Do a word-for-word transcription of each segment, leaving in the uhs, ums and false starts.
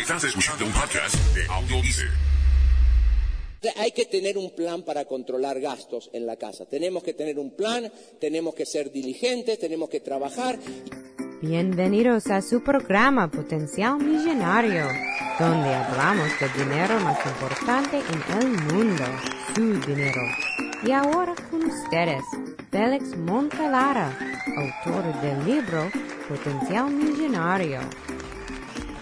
Estás escuchando un podcast de Audiodice. Hay que tener un plan para controlar gastos en la casa. Tenemos que tener un plan, tenemos que ser diligentes, tenemos que trabajar. Bienvenidos a su programa Potencial Millonario, donde hablamos del dinero más importante en el mundo, su dinero. Y ahora con ustedes, Félix Montelara, autor del libro Potencial Millonario.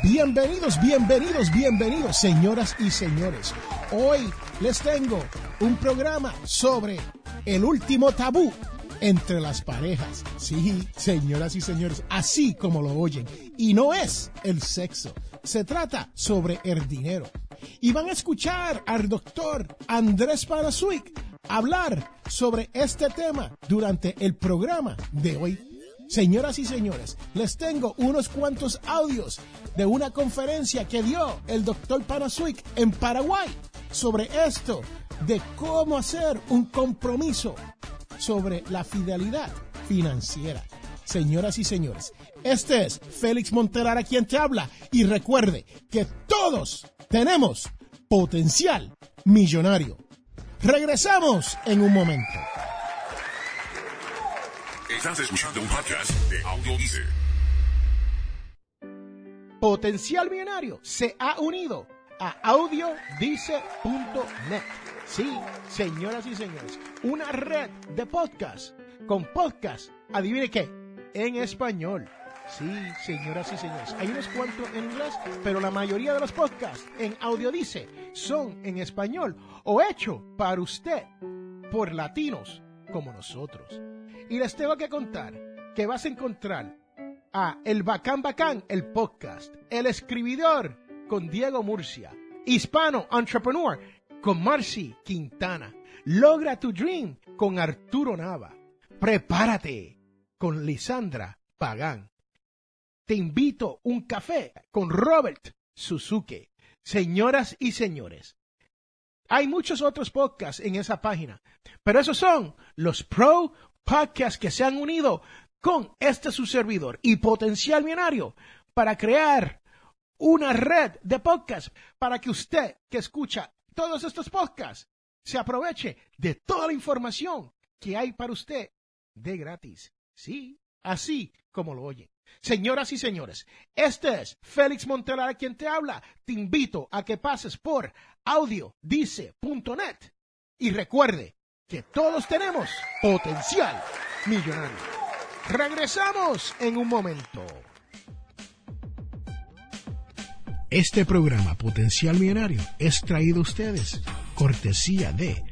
Bienvenidos, bienvenidos, bienvenidos, señoras y señores. Hoy les tengo un programa sobre el último tabú entre las parejas. Sí, señoras y señores, así como lo oyen. Y no es el sexo, se trata sobre el dinero. Y van a escuchar al doctor Andres Panasiuk hablar sobre este tema durante el programa de hoy. Señoras y señores, les tengo unos cuantos audios de una conferencia que dio el doctor Panasiuk en Paraguay sobre esto de cómo hacer un compromiso sobre la fidelidad financiera. Señoras y señores, este es Félix Montelara quien te habla y recuerde que todos tenemos potencial millonario. Regresamos en un momento. Estás escuchando un podcast de Audiodice. Potencial Millonario se ha unido a audiodice punto net. Sí, señoras y señores, una red de podcasts con podcasts, adivine qué, en español. Sí, señoras y señores, hay unos cuantos en inglés, pero la mayoría de los podcasts en Audiodice son en español o hecho para usted por latinos como nosotros. Y les tengo que contar que vas a encontrar a El Bacán Bacán, el podcast, El Escribidor con Diego Murcia, Hispano Entrepreneur con Marci Quintana, Logra tu Dream con Arturo Nava, Prepárate con Lisandra Pagán, Te invito un café con Robert Suzuki. Señoras y señores, hay muchos otros podcasts en esa página, pero esos son los pro podcasts que se han unido con este su servidor y Potencial Millonario para crear una red de podcasts para que usted que escucha todos estos podcasts se aproveche de toda la información que hay para usted de gratis. Sí, así como lo oyen. Señoras y señores, este es Félix Montelara quien te habla. Te invito a que pases por audiodice punto net y recuerde que todos tenemos potencial millonario. Regresamos en un momento. Este programa Potencial Millonario es traído a ustedes cortesía de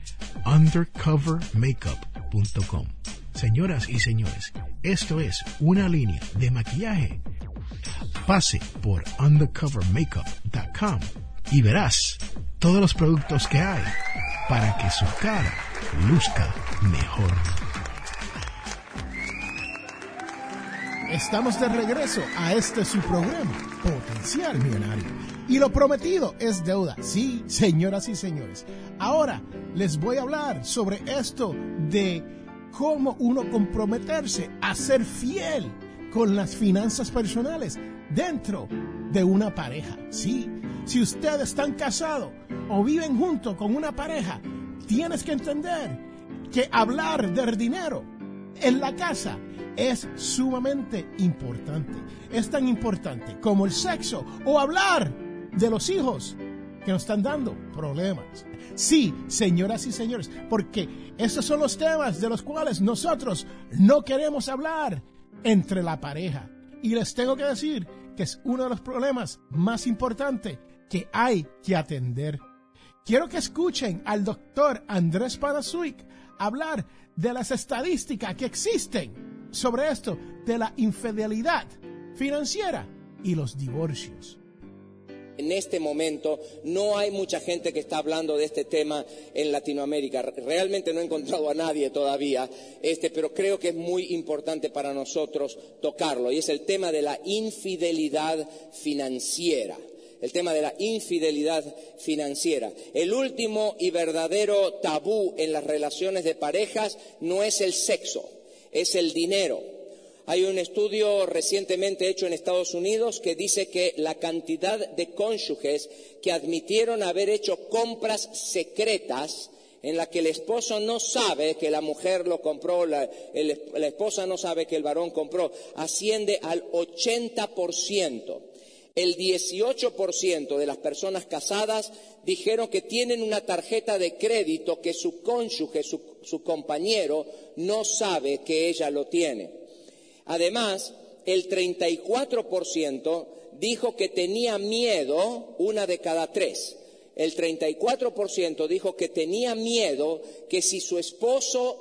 undercover makeup punto com. Señoras y señores, esto es una línea de maquillaje. Pase por undercover makeup punto com y verás todos los productos que hay para que su cara luzca mejor. Estamos de regreso a este su programa, Potencial Millonario. Y lo prometido es deuda. Sí, señoras y señores. Ahora les voy a hablar sobre esto de cómo uno comprometerse a ser fiel con las finanzas personales dentro de una pareja. Sí, si ustedes están casados o viven juntos con una pareja, tienes que entender que hablar del dinero en la casa es sumamente importante. Es tan importante como el sexo o hablar de los hijos que nos están dando problemas. Sí, señoras y señores, porque estos son los temas de los cuales nosotros no queremos hablar entre la pareja. Y les tengo que decir que es uno de los problemas más importantes que hay que atender. Quiero que escuchen al doctor Andres Panasiuk hablar de las estadísticas que existen sobre esto de la infidelidad financiera y los divorcios. En este momento no hay mucha gente que está hablando de este tema en Latinoamérica. Realmente no he encontrado a nadie todavía, este, pero creo que es muy importante para nosotros tocarlo. Y es el tema de la infidelidad financiera. El tema de la infidelidad financiera. El último y verdadero tabú en las relaciones de parejas no es el sexo, es el dinero. Hay un estudio recientemente hecho en Estados Unidos que dice que la cantidad de cónyuges que admitieron haber hecho compras secretas en la que el esposo no sabe que la mujer lo compró, la, el, la esposa no sabe que el varón compró, asciende al ochenta por ciento. El dieciocho por ciento de las personas casadas dijeron que tienen una tarjeta de crédito que su cónyuge, su, su compañero, no sabe que ella lo tiene. Además, el treinta y cuatro por ciento dijo que tenía miedo, una de cada tres. El treinta y cuatro por ciento dijo que tenía miedo que si su esposo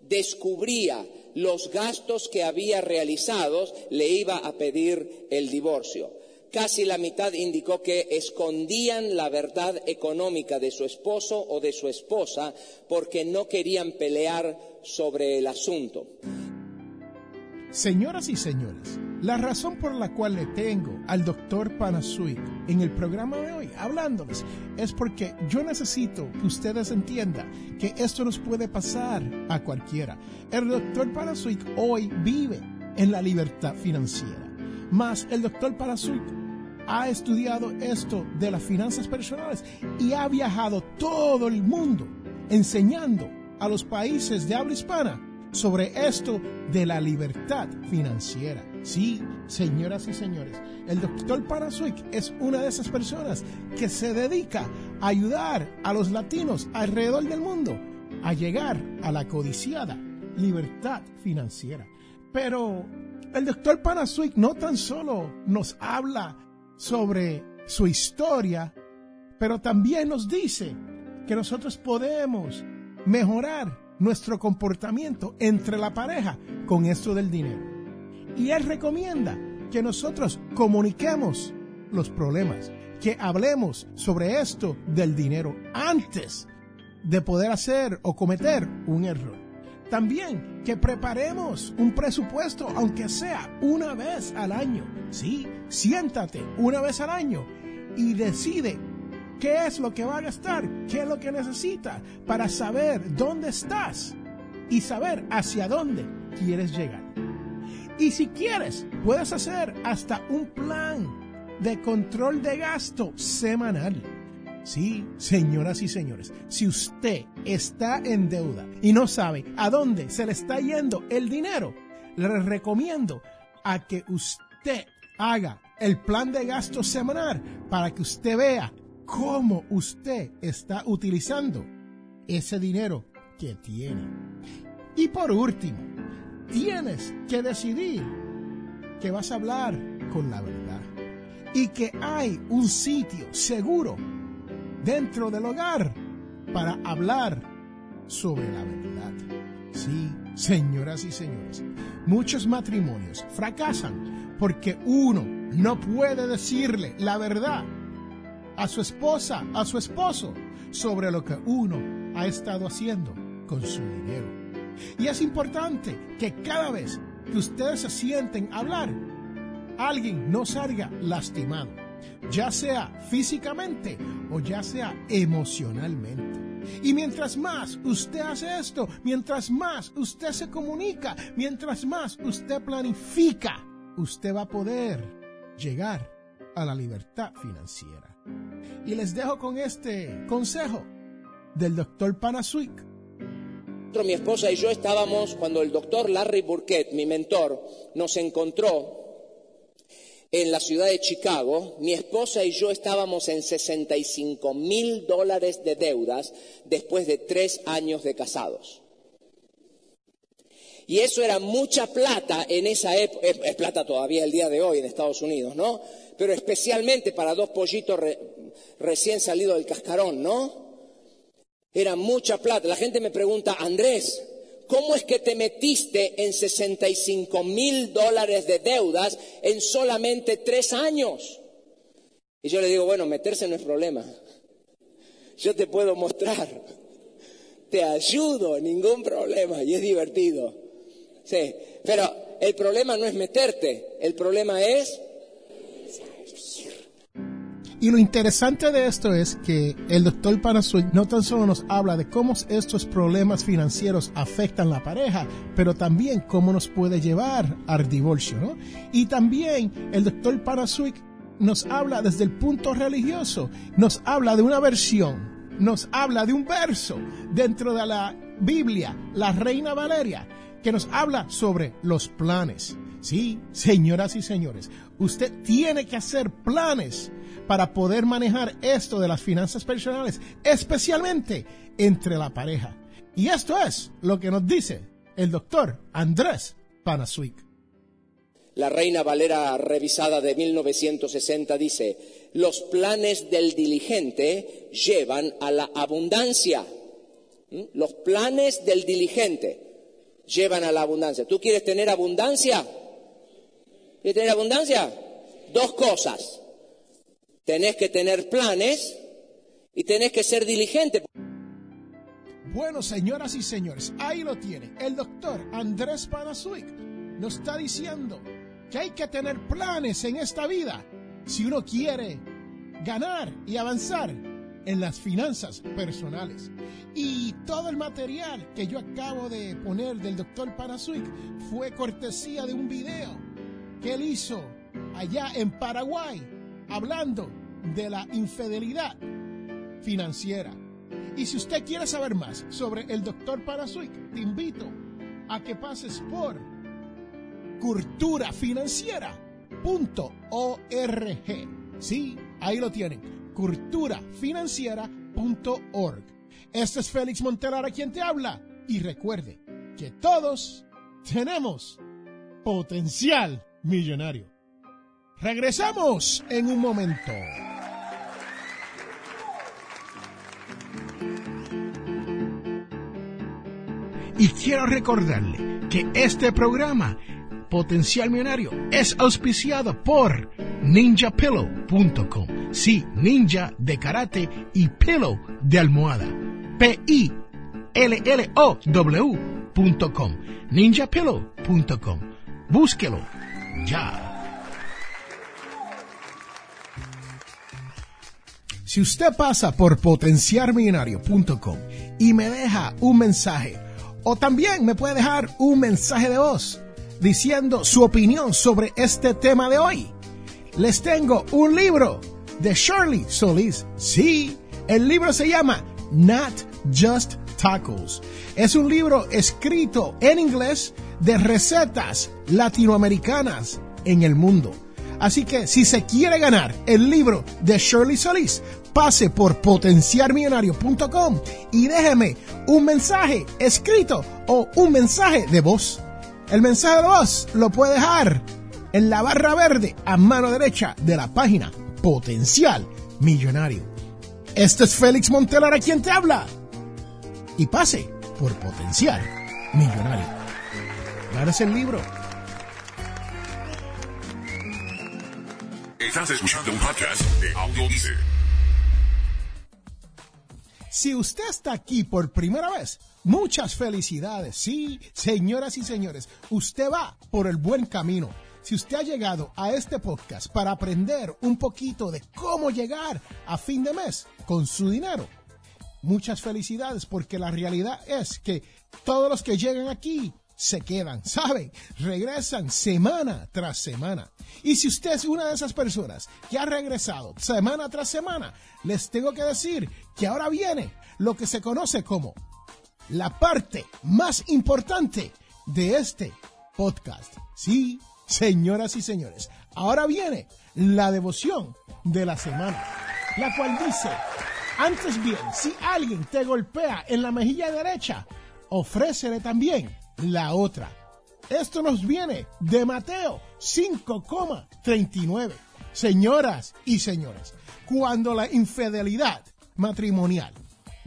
descubría los gastos que había realizados, le iba a pedir el divorcio. Casi la mitad indicó que escondían la verdad económica de su esposo o de su esposa porque no querían pelear sobre el asunto. Señoras y señores, la razón por la cual le tengo al doctor Panasiuk en el programa de hoy hablándoles es porque yo necesito que ustedes entiendan que esto nos puede pasar a cualquiera. El doctor Panasiuk hoy vive en la libertad financiera, mas el doctor Panasiuk ha estudiado esto de las finanzas personales y ha viajado todo el mundo enseñando a los países de habla hispana sobre esto de la libertad financiera. Sí, señoras y señores, el doctor Panasiuk es una de esas personas que se dedica a ayudar a los latinos alrededor del mundo a llegar a la codiciada libertad financiera. Pero el doctor Panasiuk no tan solo nos habla sobre su historia, pero también nos dice que nosotros podemos mejorar nuestro comportamiento entre la pareja con esto del dinero. Y él recomienda que nosotros comuniquemos los problemas, que hablemos sobre esto del dinero antes de poder hacer o cometer un error. También que preparemos un presupuesto, aunque sea una vez al año. Sí, siéntate una vez al año y decide qué es lo que va a gastar, qué es lo que necesita para saber dónde estás y saber hacia dónde quieres llegar. Y si quieres, puedes hacer hasta un plan de control de gasto semanal. Sí, señoras y señores, si usted está en deuda y no sabe a dónde se le está yendo el dinero, le recomiendo a que usted haga el plan de gasto semanal para que usted vea cómo usted está utilizando ese dinero que tiene. Y por último, tienes que decidir que vas a hablar con la verdad y que hay un sitio seguro dentro del hogar para hablar sobre la verdad. Sí, señoras y señores, muchos matrimonios fracasan porque uno no puede decirle la verdad a su esposa, a su esposo, sobre lo que uno ha estado haciendo con su dinero. Y es importante que cada vez que ustedes se sienten a hablar, alguien no salga lastimado, ya sea físicamente o ya sea emocionalmente. Y mientras más usted hace esto, mientras más usted se comunica, mientras más usted planifica, usted va a poder llegar a la libertad financiera. Y les dejo con este consejo del doctor Panasiuk. Mi esposa y yo estábamos cuando el doctor Larry Burkett, mi mentor, nos encontró en la ciudad de Chicago. Mi esposa y yo estábamos en sesenta y cinco mil dólares de deudas después de tres años de casados. Y eso era mucha plata en esa época, es, es plata todavía el día de hoy en Estados Unidos, ¿no? Pero especialmente para dos pollitos re, recién salidos del cascarón, ¿no? Era mucha plata. La gente me pregunta, Andrés, ¿cómo es que te metiste en sesenta y cinco mil dólares de deudas en solamente tres años? Y yo le digo, bueno, meterse no es problema. Yo te puedo mostrar. Te ayudo, ningún problema. Y es divertido. Sí, pero el problema no es meterte. El problema es... Y lo interesante de esto es que el doctor Panasiuk no tan solo nos habla de cómo estos problemas financieros afectan la pareja, pero también cómo nos puede llevar al divorcio, ¿no? Y también el doctor Panasiuk nos habla desde el punto religioso, nos habla de una versión, nos habla de un verso dentro de la Biblia, la Reina Valeria, que nos habla sobre los planes. Sí, señoras y señores, usted tiene que hacer planes para poder manejar esto de las finanzas personales, especialmente entre la pareja. Y esto es lo que nos dice el doctor Andrés Panasiuk. La Reina Valera revisada de mil novecientos sesenta dice, los planes del diligente llevan a la abundancia. ¿Mm? Los planes del diligente llevan a la abundancia. ¿Tú quieres tener abundancia? ¿Y tener abundancia? Dos cosas. Tenés que tener planes y tenés que ser diligente. Bueno, señoras y señores, ahí lo tiene. El doctor Andrés Panasiuk nos está diciendo que hay que tener planes en esta vida si uno quiere ganar y avanzar en las finanzas personales. Y todo el material que yo acabo de poner del doctor Panasiuk fue cortesía de un video que él hizo allá en Paraguay, hablando de la infidelidad financiera. Y si usted quiere saber más sobre el doctor Panasiuk, te invito a que pases por cultura financiera punto org. Sí, ahí lo tienen, cultura financiera punto org. Este es Félix Montelara quien te habla, y recuerde que todos tenemos potencial millonario. Regresamos en un momento. Y quiero recordarle que este programa, Potencial Millonario, es auspiciado por ninja pillow punto com. Sí, ninja de karate y pillow de almohada. P I L L O W punto com. ninja pillow punto com. Búsquelo ya. Si usted pasa por potencial millonario punto com y me deja un mensaje, o también me puede dejar un mensaje de voz diciendo su opinión sobre este tema de hoy, les tengo un libro de Shirley Solís. Sí, el libro se llama Not Just Tacos. Es un libro escrito en inglés de recetas latinoamericanas en el mundo. Así que si se quiere ganar el libro de Shirley Solís, pase por potencial millonario punto com y déjeme un mensaje escrito o un mensaje de voz. El mensaje de voz lo puede dejar en la barra verde a mano derecha de la página Potencial Millonario. Este es Félix Montelara quien te habla. Y pase por Potencial Millonario. Gánese el libro. Estás escuchando un podcast de Audiodice. Si usted está aquí por primera vez, muchas felicidades. Sí, señoras y señores, usted va por el buen camino. Si usted ha llegado a este podcast para aprender un poquito de cómo llegar a fin de mes con su dinero, muchas felicidades, porque la realidad es que todos los que llegan aquí se quedan, ¿saben? Regresan semana tras semana. Y si usted es una de esas personas que ha regresado semana tras semana, les tengo que decir que ahora viene lo que se conoce como la parte más importante de este podcast. Sí, señoras y señores, ahora viene la devoción de la semana, la cual dice, antes bien, si alguien te golpea en la mejilla derecha, ofrécele también la otra. Esto nos viene de Mateo cinco treinta y nueve. Señoras y señores, cuando la infidelidad matrimonial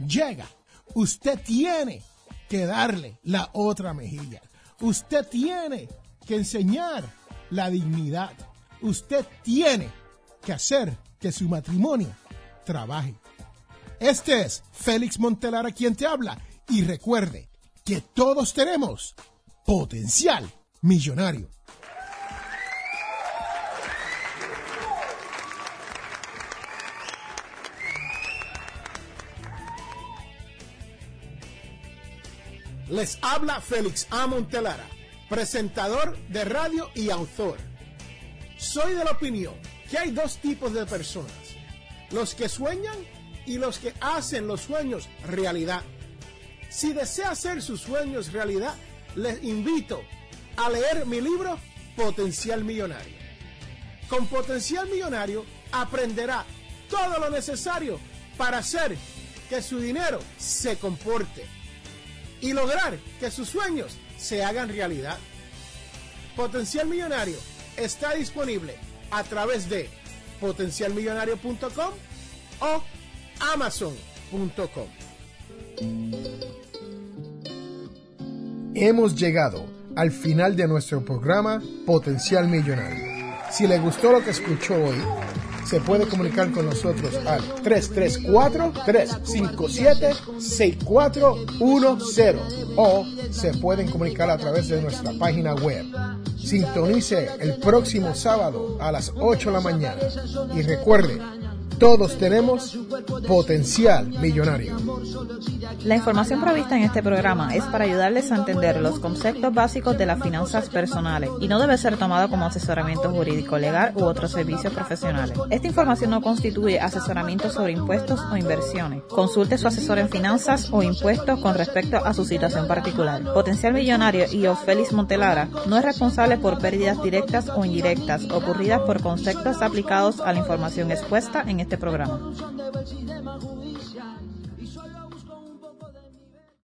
llega, usted tiene que darle la otra mejilla. Usted tiene que enseñar la dignidad. Usted tiene que hacer que su matrimonio trabaje. Este es Félix Montelara quien te habla, y recuerde que todos tenemos potencial millonario. Les habla Félix A. Montelara, presentador de radio y autor. Soy de la opinión que hay dos tipos de personas: los que sueñan y los que hacen los sueños realidad. Si desea hacer sus sueños realidad, les invito a leer mi libro Potencial Millonario. Con Potencial Millonario aprenderá todo lo necesario para hacer que su dinero se comporte y lograr que sus sueños se hagan realidad. Potencial Millonario está disponible a través de potencial millonario punto com o amazon punto com. Hemos llegado al final de nuestro programa Potencial Millonario. Si le gustó lo que escuchó hoy, se puede comunicar con nosotros al tres tres cuatro, tres cinco siete, seis cuatro uno cero o se pueden comunicar a través de nuestra página web. Sintonice el próximo sábado a las ocho de la mañana y recuerde, todos tenemos potencial millonario. La información provista en este programa es para ayudarles a entender los conceptos básicos de las finanzas personales y no debe ser tomado como asesoramiento jurídico, legal u otros servicios profesionales. Esta información no constituye asesoramiento sobre impuestos o inversiones. Consulte su asesor en finanzas o impuestos con respecto a su situación particular. Potencial Millonario y o Félix Montelara no es responsable por pérdidas directas o indirectas ocurridas por conceptos aplicados a la información expuesta en este programa.